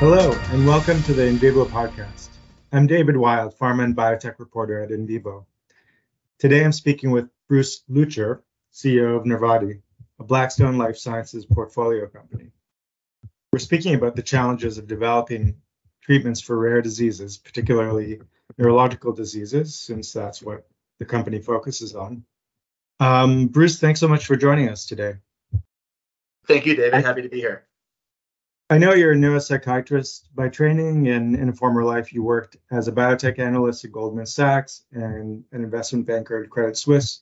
Hello, and welcome to the In Vivo podcast. I'm David Wild, pharma and biotech reporter at In Vivo. Today I'm speaking with Bruce Leuchter, CEO of Neurvati, a Blackstone Life Sciences portfolio company. We're speaking about the challenges of developing treatments for rare diseases, particularly neurological diseases, since that's what the company focuses on. Bruce, thanks so much for joining us today. Thank you, David. Happy to be here. I know you're a neuropsychiatrist by training, and in a former life, you worked as a biotech analyst at Goldman Sachs and an investment banker at Credit Suisse.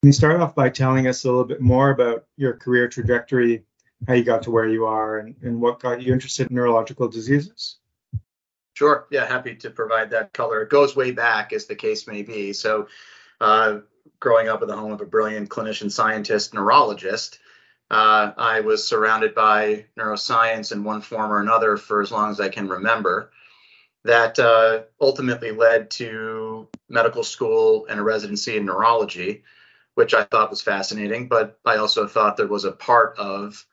Can you start off by telling us a little bit more about your career trajectory, how you got to where you are, and what got you interested in neurological diseases? Sure. Yeah, happy to provide that color. It goes way back, as the case may be. So growing up in the home of a brilliant clinician, scientist, neurologist, I was surrounded by neuroscience in one form or another for as long as I can remember. That ultimately led to medical school and a residency in neurology, which I thought was fascinating, but I also thought there was a part of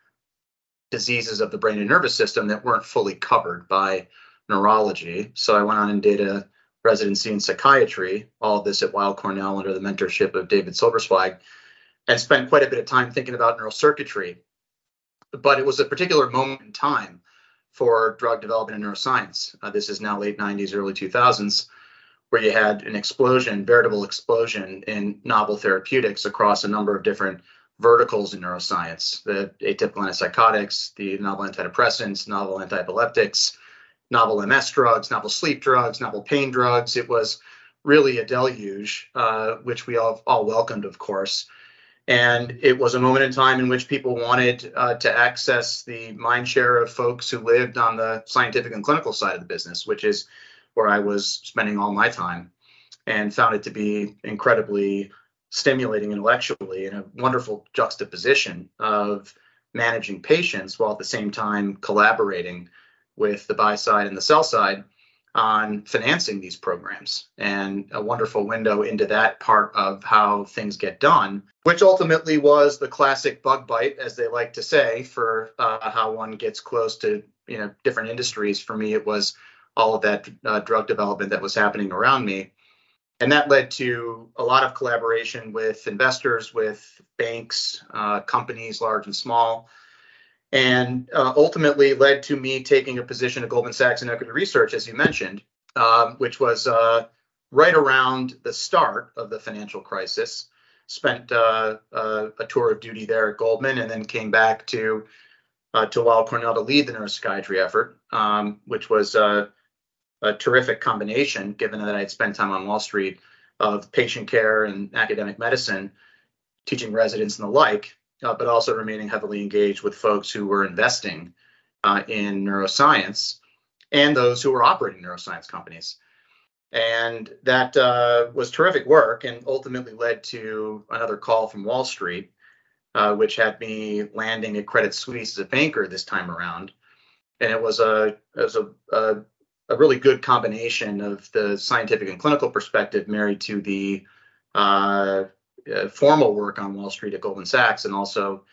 diseases of the brain and nervous system that weren't fully covered by neurology. So I went on and did a residency in psychiatry, all of this at Weill Cornell under the mentorship of David Silbersweig, and spent quite a bit of time thinking about neurocircuitry. But it was a particular moment in time for drug development in neuroscience. This is now late 90s, early 2000s, where you had an explosion, veritable explosion in novel therapeutics across a number of different verticals in neuroscience, the atypical antipsychotics, the novel antidepressants, novel antiepileptics, novel MS drugs, novel sleep drugs, novel pain drugs. It was really a deluge, which we all welcomed, of course. And it was a moment in time in which people wanted to access the mind share of folks who lived on the scientific and clinical side of the business, which is where I was spending all my time, and found it to be incredibly stimulating intellectually and a wonderful juxtaposition of managing patients while at the same time collaborating with the buy side and the sell side on financing these programs, and a wonderful window into that part of how things get done, which ultimately was the classic bug bite, as they like to say, for how one gets close to different industries. For me, it was all of that drug development that was happening around me. And that led to a lot of collaboration with investors, with banks, companies, large and small, and ultimately led to me taking a position at Goldman Sachs in equity research, as you mentioned, which was right around the start of the financial crisis. Spent a tour of duty there at Goldman, and then came back to Weill Cornell to lead the neuropsychiatry effort, which was a terrific combination, given that I had spent time on Wall Street, of patient care and academic medicine, teaching residents and the like. But also remaining heavily engaged with folks who were investing in neuroscience and those who were operating neuroscience companies. And that was terrific work, and ultimately led to another call from Wall Street, which had me landing at Credit Suisse as a banker this time around. And it was a really good combination of the scientific and clinical perspective married to the formal work on Wall Street at Goldman Sachs, and also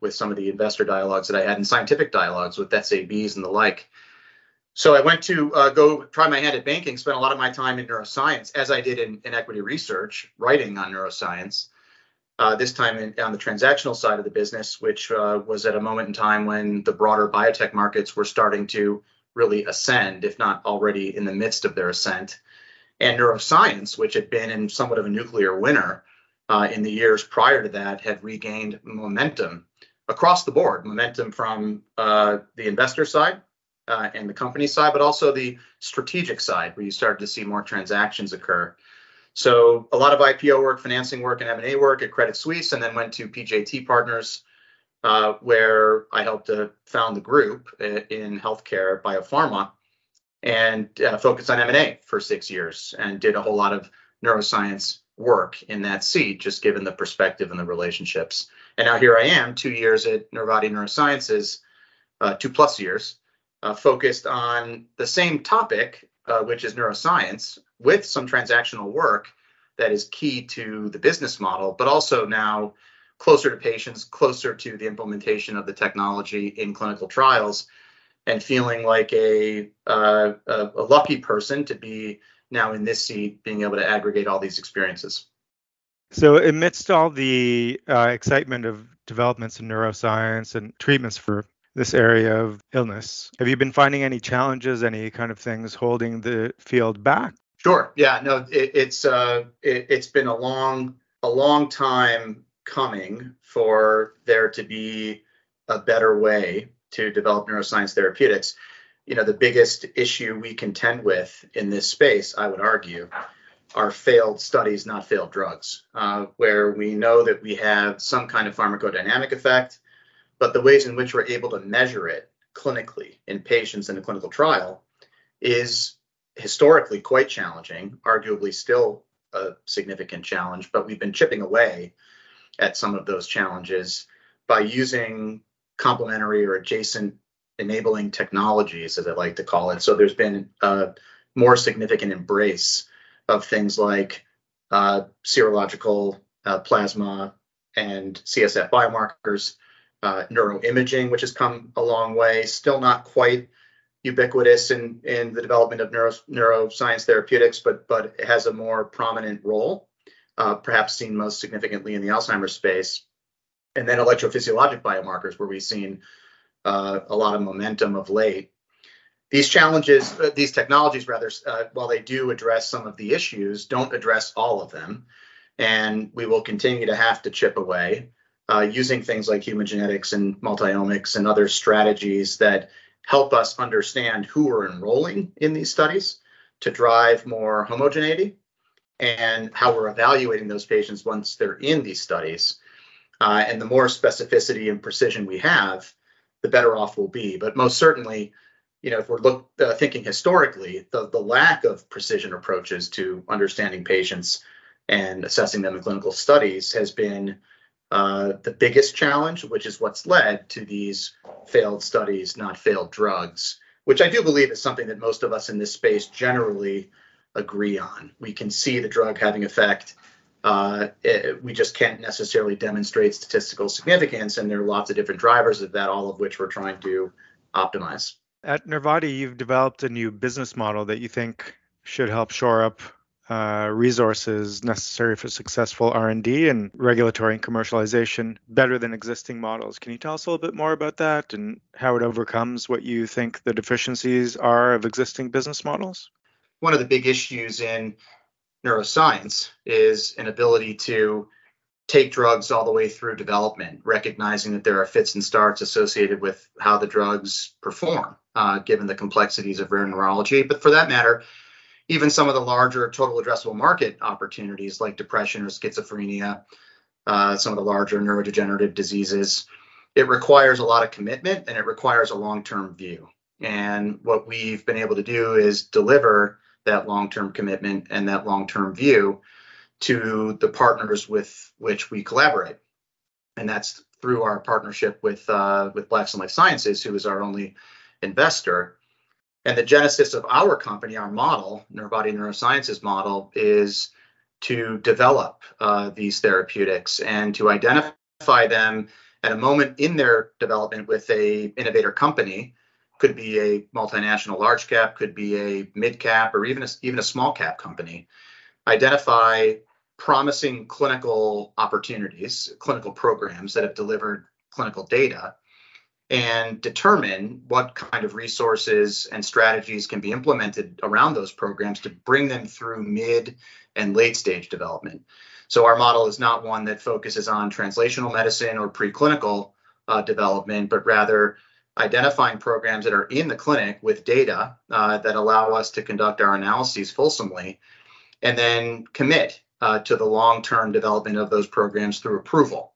with some of the investor dialogues that I had and scientific dialogues with SABs and the like. So I went to go try my hand at banking, spent a lot of my time in neuroscience, as I did in equity research, writing on neuroscience, this time on the transactional side of the business, which was at a moment in time when the broader biotech markets were starting to really ascend, if not already in the midst of their ascent. And neuroscience, which had been in somewhat of a nuclear winter, in the years prior to that, had regained momentum across the board, momentum from the investor side and the company side, but also the strategic side, where you started to see more transactions occur. So a lot of IPO work, financing work, and M&A work at Credit Suisse, and then went to PJT Partners, where I helped to found the group in healthcare biopharma, and focused on M&A for 6 years, and did a whole lot of neuroscience work in that seat, just given the perspective and the relationships. And now here I am, 2 years at Neurvati Neurosciences, 2+ years, focused on the same topic, which is neuroscience, with some transactional work that is key to the business model, but also now closer to patients, closer to the implementation of the technology in clinical trials, and feeling like a lucky person to be now in this seat, being able to aggregate all these experiences. So amidst all the excitement of developments in neuroscience and treatments for this area of illness, have you been finding any challenges, any kind of things holding the field back? Sure. Yeah. No. It's been a long time coming for there to be a better way to develop neuroscience therapeutics. You know, the biggest issue we contend with in this space, I would argue, are failed studies, not failed drugs, where we know that we have some kind of pharmacodynamic effect, but the ways in which we're able to measure it clinically in patients in a clinical trial is historically quite challenging, arguably still a significant challenge, but we've been chipping away at some of those challenges by using complementary or adjacent enabling technologies, as I like to call it. So there's been a more significant embrace of things like serological plasma and CSF biomarkers, neuroimaging, which has come a long way, still not quite ubiquitous in the development of neuroscience therapeutics, but it has a more prominent role, perhaps seen most significantly in the Alzheimer's space. And then electrophysiologic biomarkers, where we've seen a lot of momentum of late. These challenges, these technologies rather, while they do address some of the issues, don't address all of them. And we will continue to have to chip away using things like human genetics and multiomics and other strategies that help us understand who we're enrolling in these studies to drive more homogeneity and how we're evaluating those patients once they're in these studies. And the more specificity and precision we have, the better off we'll be. But most certainly, you know, if we're thinking historically, the lack of precision approaches to understanding patients and assessing them in clinical studies has been the biggest challenge, which is what's led to these failed studies, not failed drugs, which I do believe is something that most of us in this space generally agree on. We can see the drug having effect. We just can't necessarily demonstrate statistical significance, and there are lots of different drivers of that, all of which we're trying to optimize. At Neurvati, you've developed a new business model that you think should help shore up resources necessary for successful R&D and regulatory and commercialization better than existing models. Can you tell us a little bit more about that and how it overcomes what you think the deficiencies are of existing business models? One of the big issues in neuroscience is an ability to take drugs all the way through development, recognizing that there are fits and starts associated with how the drugs perform, given the complexities of rare neurology. But for that matter, even some of the larger total addressable market opportunities like depression or schizophrenia, some of the larger neurodegenerative diseases, it requires a lot of commitment and it requires a long-term view. And what we've been able to do is deliver that long-term commitment and that long-term view to the partners with which we collaborate. And that's through our partnership with Blackstone Life Sciences, who is our only investor. And the genesis of our company, our model, Neurvati Neurosciences model, is to develop these therapeutics and to identify them at a moment in their development with an innovator company. Could be a multinational large cap, could be a mid cap, or even a small cap company. Identify promising clinical opportunities, clinical programs that have delivered clinical data, and determine what kind of resources and strategies can be implemented around those programs to bring them through mid and late stage development. So our model is not one that focuses on translational medicine or preclinical development, but rather identifying programs that are in the clinic with data that allow us to conduct our analyses fulsomely, and then commit to the long-term development of those programs through approval,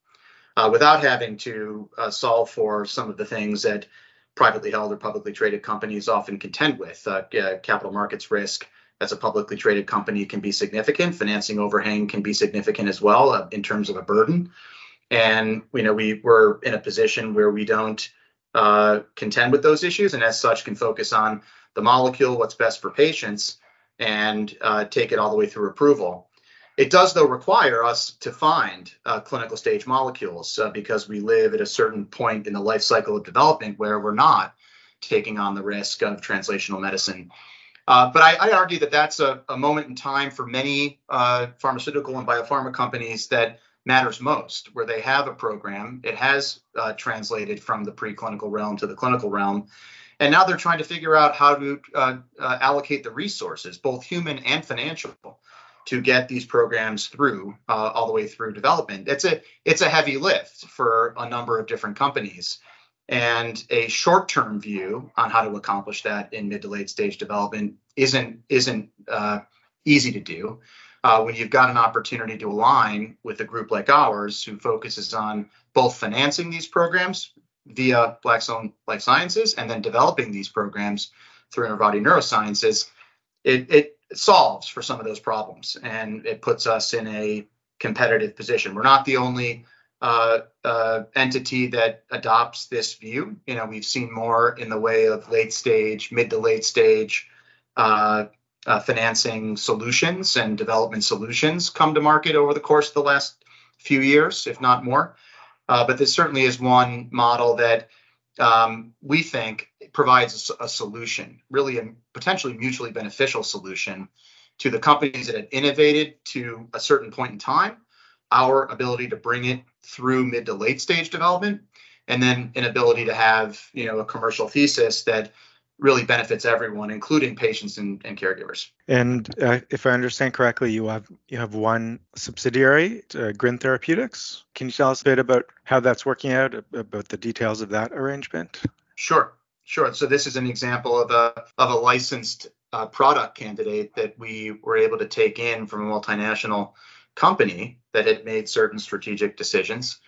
without having to solve for some of the things that privately held or publicly traded companies often contend with. Capital markets risk as a publicly traded company can be significant. Financing overhang can be significant as well in terms of a burden. And you know, we're in a position where we don't contend with those issues, and as such can focus on the molecule, what's best for patients, and take it all the way through approval. It does, though, require us to find clinical stage molecules because we live at a certain point in the life cycle of development where we're not taking on the risk of translational medicine. But I argue that that's a moment in time for many pharmaceutical and biopharma companies that matters most, where they have a program. It has translated from the preclinical realm to the clinical realm. And now they're trying to figure out how to allocate the resources, both human and financial, to get these programs through all the way through development. It's a heavy lift for a number of different companies. And a short-term view on how to accomplish that in mid to late stage development isn't easy to do when you've got an opportunity to align with a group like ours who focuses on both financing these programs via Blackstone Life Sciences and then developing these programs through Neurvati Neurosciences. It solves for some of those problems, and it puts us in a competitive position. We're not the only entity that adopts this view. You know, we've seen more in the way of late stage, mid to late stage financing solutions and development solutions come to market over the course of the last few years, if not more. But this certainly is one model that we think provides a solution, really a potentially mutually beneficial solution to the companies that have innovated to a certain point in time, our ability to bring it through mid to late stage development, and then an ability to have, you know, a commercial thesis that really benefits everyone, including patients and caregivers. And if I understand correctly, you have one subsidiary, Grin Therapeutics. Can you tell us a bit about how that's working out, about the details of that arrangement? Sure. So this is an example of a licensed product candidate that we were able to take in from a multinational company that had made certain strategic decisions.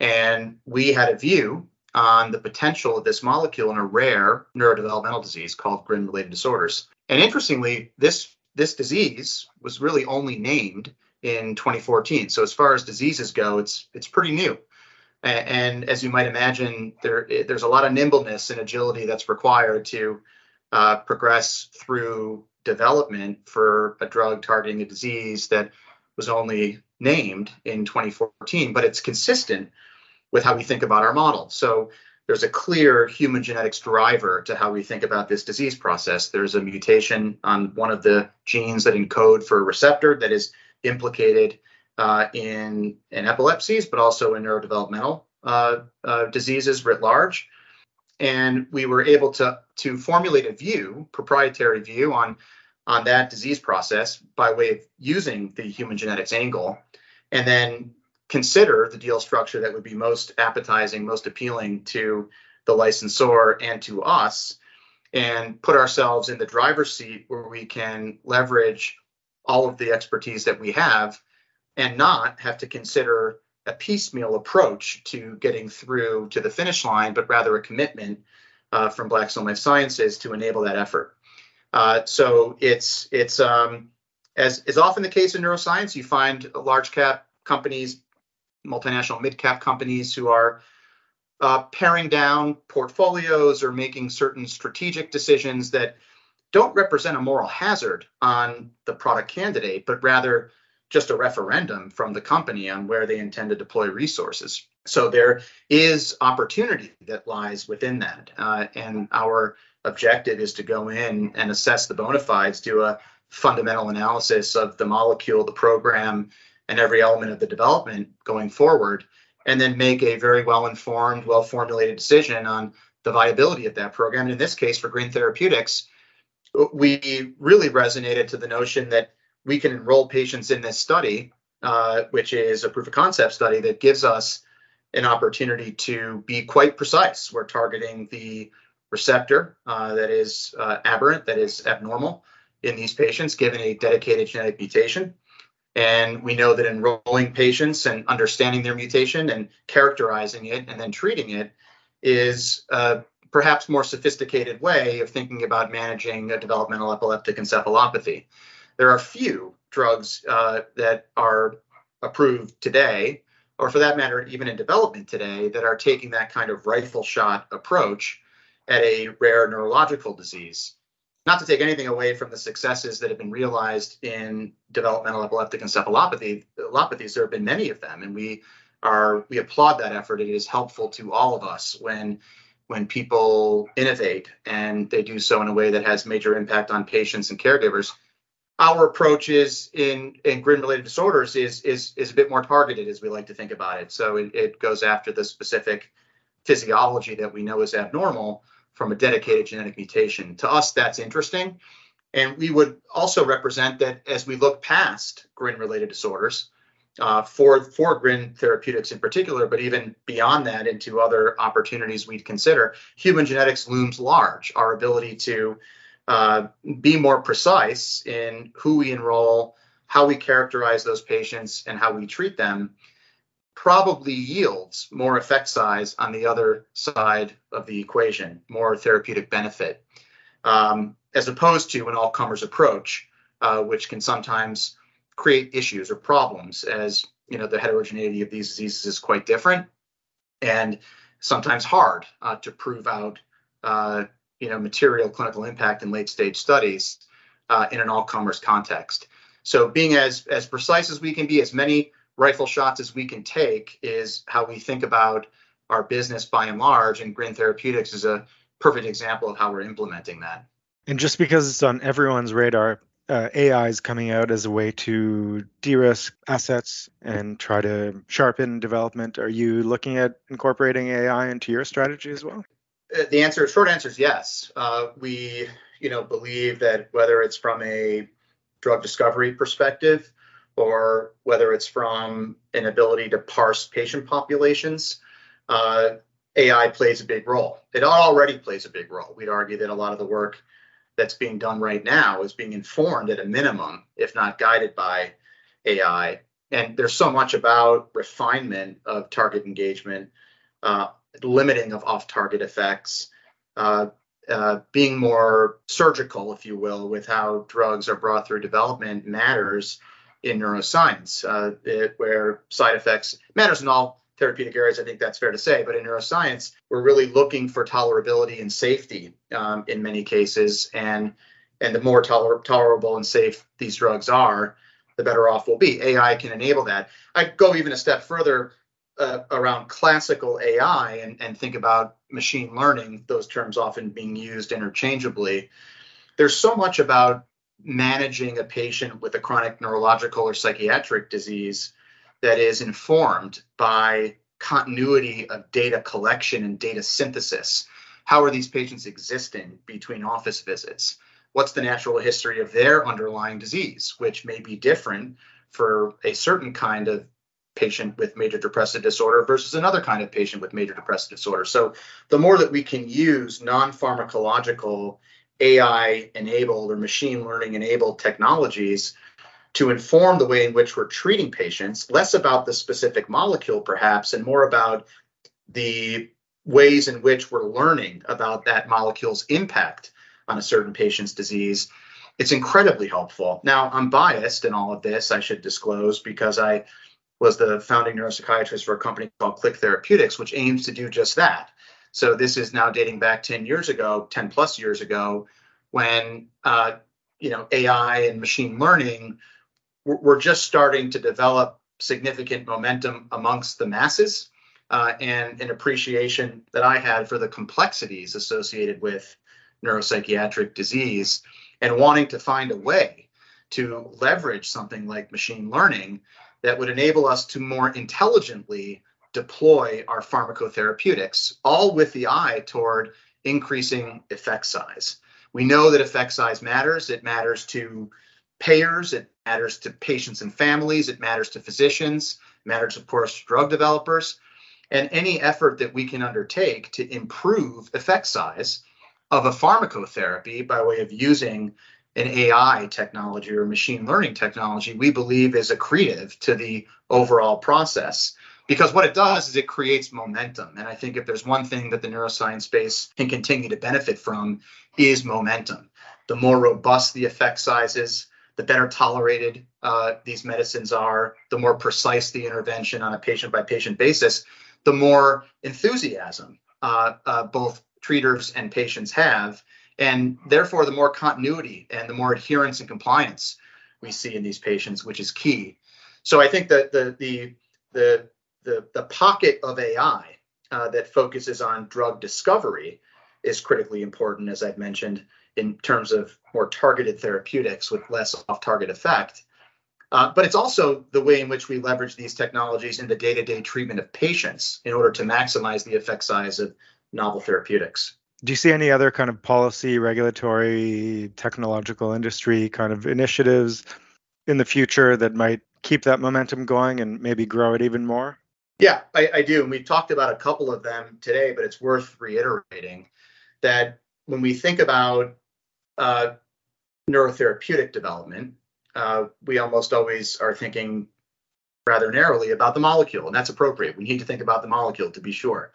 And we had a view on the potential of this molecule in a rare neurodevelopmental disease called GRIN-related disorders. And interestingly, this disease was really only named in 2014. So as far as diseases go, it's pretty new. And as you might imagine, there's a lot of nimbleness and agility that's required to progress through development for a drug targeting a disease that was only named in 2014, but it's consistent with how we think about our model. So there's a clear human genetics driver to how we think about this disease process. There's a mutation on one of the genes that encode for a receptor that is implicated in epilepsies, but also in neurodevelopmental diseases writ large. And we were able to formulate a view, proprietary view on that disease process by way of using the human genetics angle, and then consider the deal structure that would be most appetizing, most appealing to the licensor and to us, and put ourselves in the driver's seat where we can leverage all of the expertise that we have and not have to consider a piecemeal approach to getting through to the finish line, but rather a commitment from Blackstone Life Sciences to enable that effort. So it's as is often the case in neuroscience, you find large cap companies, multinational mid-cap companies who are paring down portfolios or making certain strategic decisions that don't represent a moral hazard on the product candidate, but rather just a referendum from the company on where they intend to deploy resources. So there is opportunity that lies within that. And our objective is to go in and assess the bona fides, do a fundamental analysis of the molecule, the program, and every element of the development going forward, and then make a very well-informed, well-formulated decision on the viability of that program. And in this case, for Grin Therapeutics, we really resonated to the notion that we can enroll patients in this study, which is a proof of concept study that gives us an opportunity to be quite precise. We're targeting the receptor that is aberrant, that is abnormal in these patients, given a dedicated genetic mutation. And we know that enrolling patients and understanding their mutation and characterizing it and then treating it is a perhaps more sophisticated way of thinking about managing a developmental epileptic encephalopathy. There are few drugs that are approved today, or for that matter, even in development today, that are taking that kind of rifle shot approach at a rare neurological disease. Not to take anything away from the successes that have been realized in developmental epileptic encephalopathies, there have been many of them, and we applaud that effort. It is helpful to all of us when when people innovate and they do so in a way that has major impact on patients and caregivers. Our approach is in GRIN-related disorders is a bit more targeted, as we like to think about it. So it goes after the specific physiology that we know is abnormal from a dedicated genetic mutation. To us, that's interesting. And we would also represent that as we look past GRIN-related disorders, for GRIN Therapeutics in particular, but even beyond that into other opportunities we'd consider, human genetics looms large. Our ability to be more precise in who we enroll, how we characterize those patients, and how we treat them probably yields more effect size on the other side of the equation, more therapeutic benefit, as opposed to an all-comers approach, which can sometimes create issues or problems, as you know, the heterogeneity of these diseases is quite different and sometimes hard to prove out material clinical impact in late stage studies in an all comers context. So being as precise as we can be, as many rifle shots as we can take, is how we think about our business by and large, and Grin Therapeutics is a perfect example of how we're implementing that. And just because it's on everyone's radar, AI is coming out as a way to de-risk assets and try to sharpen development. Are you looking at incorporating AI into your strategy as well? The answer, short answer, is yes. We, believe that whether it's from a drug discovery perspective or whether it's from an ability to parse patient populations, AI plays a big role. It already plays a big role. We'd argue that a lot of the work that's being done right now is being informed at a minimum, if not guided by AI. And there's so much about refinement of target engagement, limiting of off-target effects, being more surgical, if you will, with how drugs are brought through development matters in neuroscience, where side effects matters in all therapeutic areas, I think that's fair to say, but in neuroscience, we're really looking for tolerability and safety in many cases, and the more tolerable and safe these drugs are, the better off we'll be. AI can enable that. I go even a step further around classical AI and think about machine learning, those terms often being used interchangeably. There's so much about managing a patient with a chronic neurological or psychiatric disease that is informed by continuity of data collection and data synthesis. How are these patients existing between office visits? What's the natural history of their underlying disease, which may be different for a certain kind of patient with major depressive disorder versus another kind of patient with major depressive disorder. So the more that we can use non-pharmacological AI-enabled or machine learning-enabled technologies to inform the way in which we're treating patients, less about the specific molecule perhaps, and more about the ways in which we're learning about that molecule's impact on a certain patient's disease, it's incredibly helpful. Now, I'm biased in all of this, I should disclose, because I was the founding neuropsychiatrist for a company called Click Therapeutics, which aims to do just that. So this is now dating back 10 plus years ago, when AI and machine learning we're just starting to develop significant momentum amongst the masses and an appreciation that I had for the complexities associated with neuropsychiatric disease and wanting to find a way to leverage something like machine learning that would enable us to more intelligently deploy our pharmacotherapeutics, all with the eye toward increasing effect size. We know that effect size matters. It matters to payers, it matters to patients and families, it matters to physicians, it matters, of course, to drug developers. And any effort that we can undertake to improve effect size of a pharmacotherapy by way of using an AI technology or machine learning technology, we believe is accretive to the overall process. Because what it does is it creates momentum. And I think if there's one thing that the neuroscience space can continue to benefit from is momentum. The more robust the effect sizes, the better tolerated these medicines are, the more precise the intervention on a patient-by-patient basis, the more enthusiasm both treaters and patients have, and therefore the more continuity and the more adherence and compliance we see in these patients, which is key. So I think that the pocket of AI that focuses on drug discovery is critically important, as I've mentioned, in terms of more targeted therapeutics with less off-target effect. But it's also the way in which we leverage these technologies in the day-to-day treatment of patients in order to maximize the effect size of novel therapeutics. Do you see any other kind of policy, regulatory, technological industry kind of initiatives in the future that might keep that momentum going and maybe grow it even more? Yeah, I do. And we've talked about a couple of them today, but it's worth reiterating that when we think about neurotherapeutic development, we almost always are thinking rather narrowly about the molecule, and that's appropriate. We need to think about the molecule to be sure.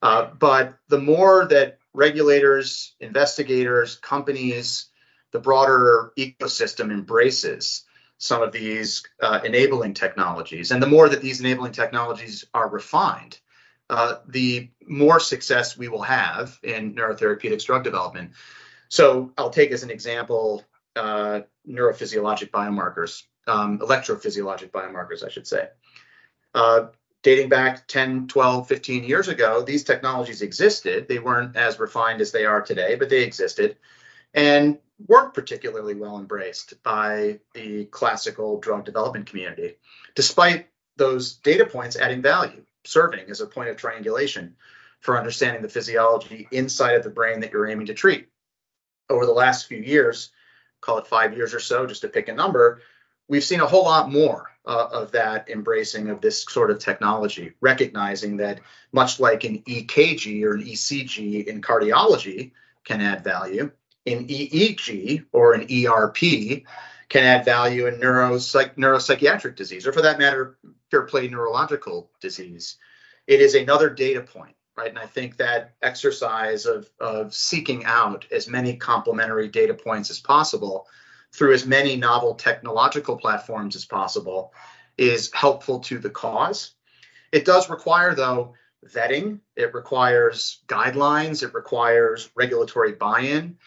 But the more that regulators, investigators, companies, the broader ecosystem embraces some of these enabling technologies, and the more that these enabling technologies are refined, the more success we will have in neurotherapeutics drug development. So I'll take as an example neurophysiologic biomarkers, electrophysiologic biomarkers, I should say. Dating back 10, 12, 15 years ago, these technologies existed. They weren't as refined as they are today, but they existed and weren't particularly well embraced by the classical drug development community, despite those data points adding value, serving as a point of triangulation for understanding the physiology inside of the brain that you're aiming to treat. Over the last few years, call it 5 years or so, just to pick a number, we've seen a whole lot more of that embracing of this sort of technology, recognizing that much like an EKG or an ECG in cardiology can add value, an EEG or an ERP can add value in neuropsychiatric disease, or for that matter, pure play neurological disease. It is another data point, right? And I think that exercise of seeking out as many complementary data points as possible through as many novel technological platforms as possible is helpful to the cause. It does require, though, vetting. It requires guidelines. It requires regulatory buy-in.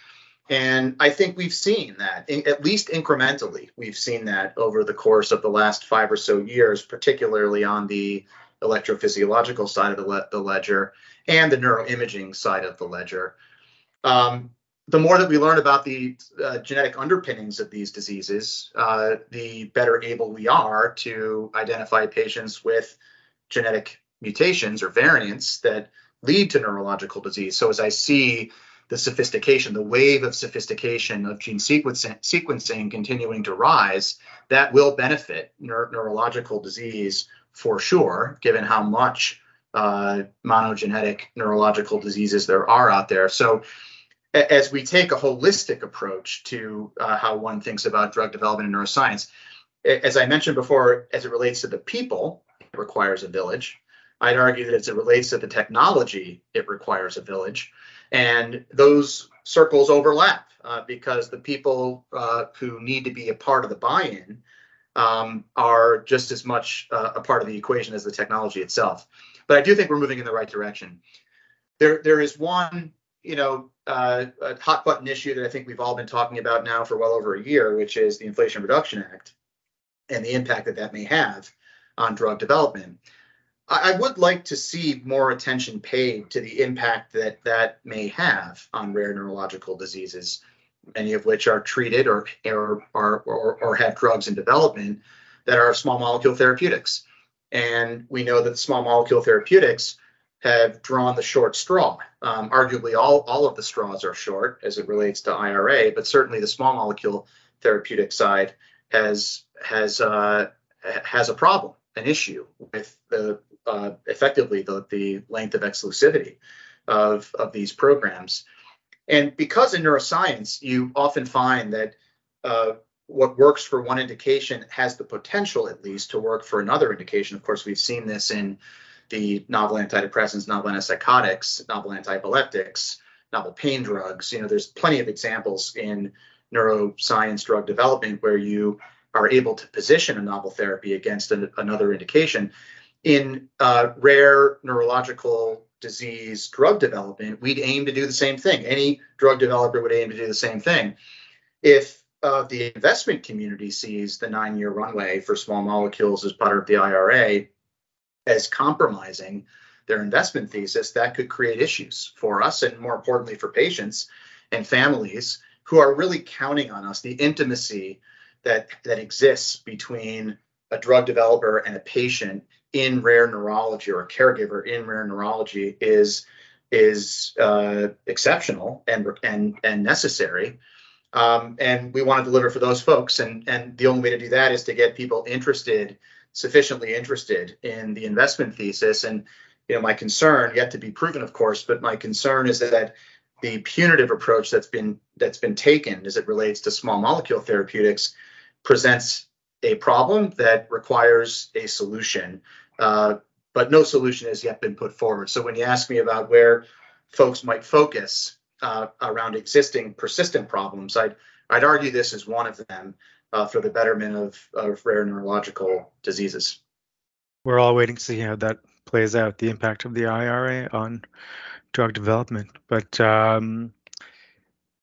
And I think we've seen that, at least incrementally, we've seen that over the course of the last 5 or so years, particularly on the electrophysiological side of the ledger and the neuroimaging side of the ledger. The more that we learn about the genetic underpinnings of these diseases, the better able we are to identify patients with genetic mutations or variants that lead to neurological disease. So as I see the sophistication, the wave of sophistication of gene sequencing continuing to rise, that will benefit neurological disease for sure, given how much monogenetic neurological diseases there are out there. So as we take a holistic approach to how one thinks about drug development in neuroscience, as I mentioned before, as it relates to the people, it requires a village. I'd argue that as it relates to the technology, it requires a village. And those circles overlap because the people who need to be a part of the buy-in are just as much a part of the equation as the technology itself. But I do think we're moving in the right direction. There is one, a hot button issue that I think we've all been talking about now for well over a year, which is the Inflation Reduction Act and the impact that that may have on drug development. I would like to see more attention paid to the impact that that may have on rare neurological diseases, many of which are treated or have drugs in development that are small molecule therapeutics. And we know that small molecule therapeutics have drawn the short straw. Arguably, all of the straws are short as it relates to IRA, but certainly the small molecule therapeutic side has a problem, an issue with effectively the length of exclusivity of these programs. And because in neuroscience, you often find that what works for one indication has the potential, at least, to work for another indication. Of course, we've seen this in the novel antidepressants, novel antipsychotics, novel antiepileptics, novel pain drugs. There's plenty of examples in neuroscience drug development where you are able to position a novel therapy against another indication. In rare neurological disease drug development, we'd aim to do the same thing. Any drug developer would aim to do the same thing. If the investment community sees the 9-year runway for small molecules as part of the IRA as compromising their investment thesis, that could create issues for us and, more importantly, for patients and families who are really counting on us, the intimacy that exists between a drug developer and a patient in rare neurology, or a caregiver in rare neurology, is exceptional and necessary. And we want to deliver for those folks. And the only way to do that is to get people interested, sufficiently interested in the investment thesis. And, you know, my concern, yet to be proven, of course, but my concern is that the punitive approach that's been taken as it relates to small molecule therapeutics presents a problem that requires a solution, but no solution has yet been put forward. So when you ask me about where folks might focus around existing persistent problems, I'd argue this is one of them for the betterment of rare neurological diseases. We're all waiting to see how that plays out, the impact of the IRA on drug development. But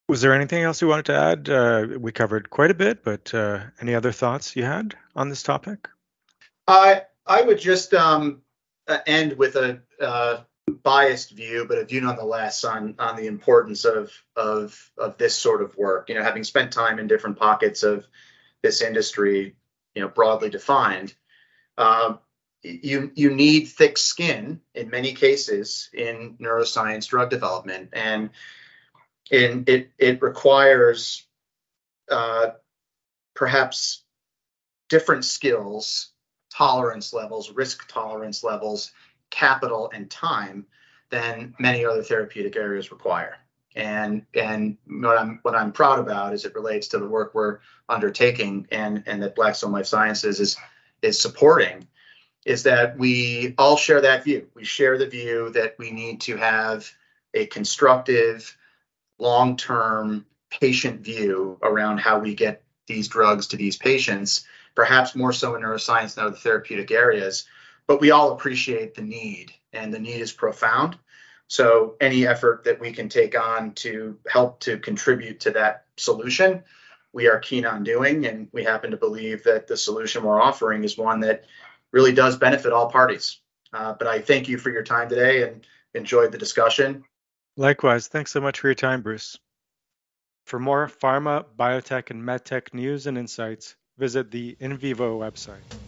was there anything else you wanted to add? We covered quite a bit, but any other thoughts you had on this topic? I would just end with a biased view, but a view nonetheless on the importance of this sort of work. You know, having spent time in different pockets of this industry, you know, broadly defined, you need thick skin in many cases in neuroscience drug development, and it requires perhaps different skills, tolerance levels, risk tolerance levels, capital and time than many other therapeutic areas require. And what I'm proud about as it relates to the work we're undertaking and that Blackstone Life Sciences is supporting is that we all share that view. We share the view that we need to have a constructive, long-term patient view around how we get these drugs to these patients, perhaps more so in neuroscience than other therapeutic areas, but we all appreciate the need, and the need is profound. So any effort that we can take on to help to contribute to that solution, we are keen on doing, and we happen to believe that the solution we're offering is one that really does benefit all parties. But I thank you for your time today and enjoyed the discussion. Likewise, thanks so much for your time, Bruce. For more pharma, biotech, and medtech news and insights, visit the In Vivo website.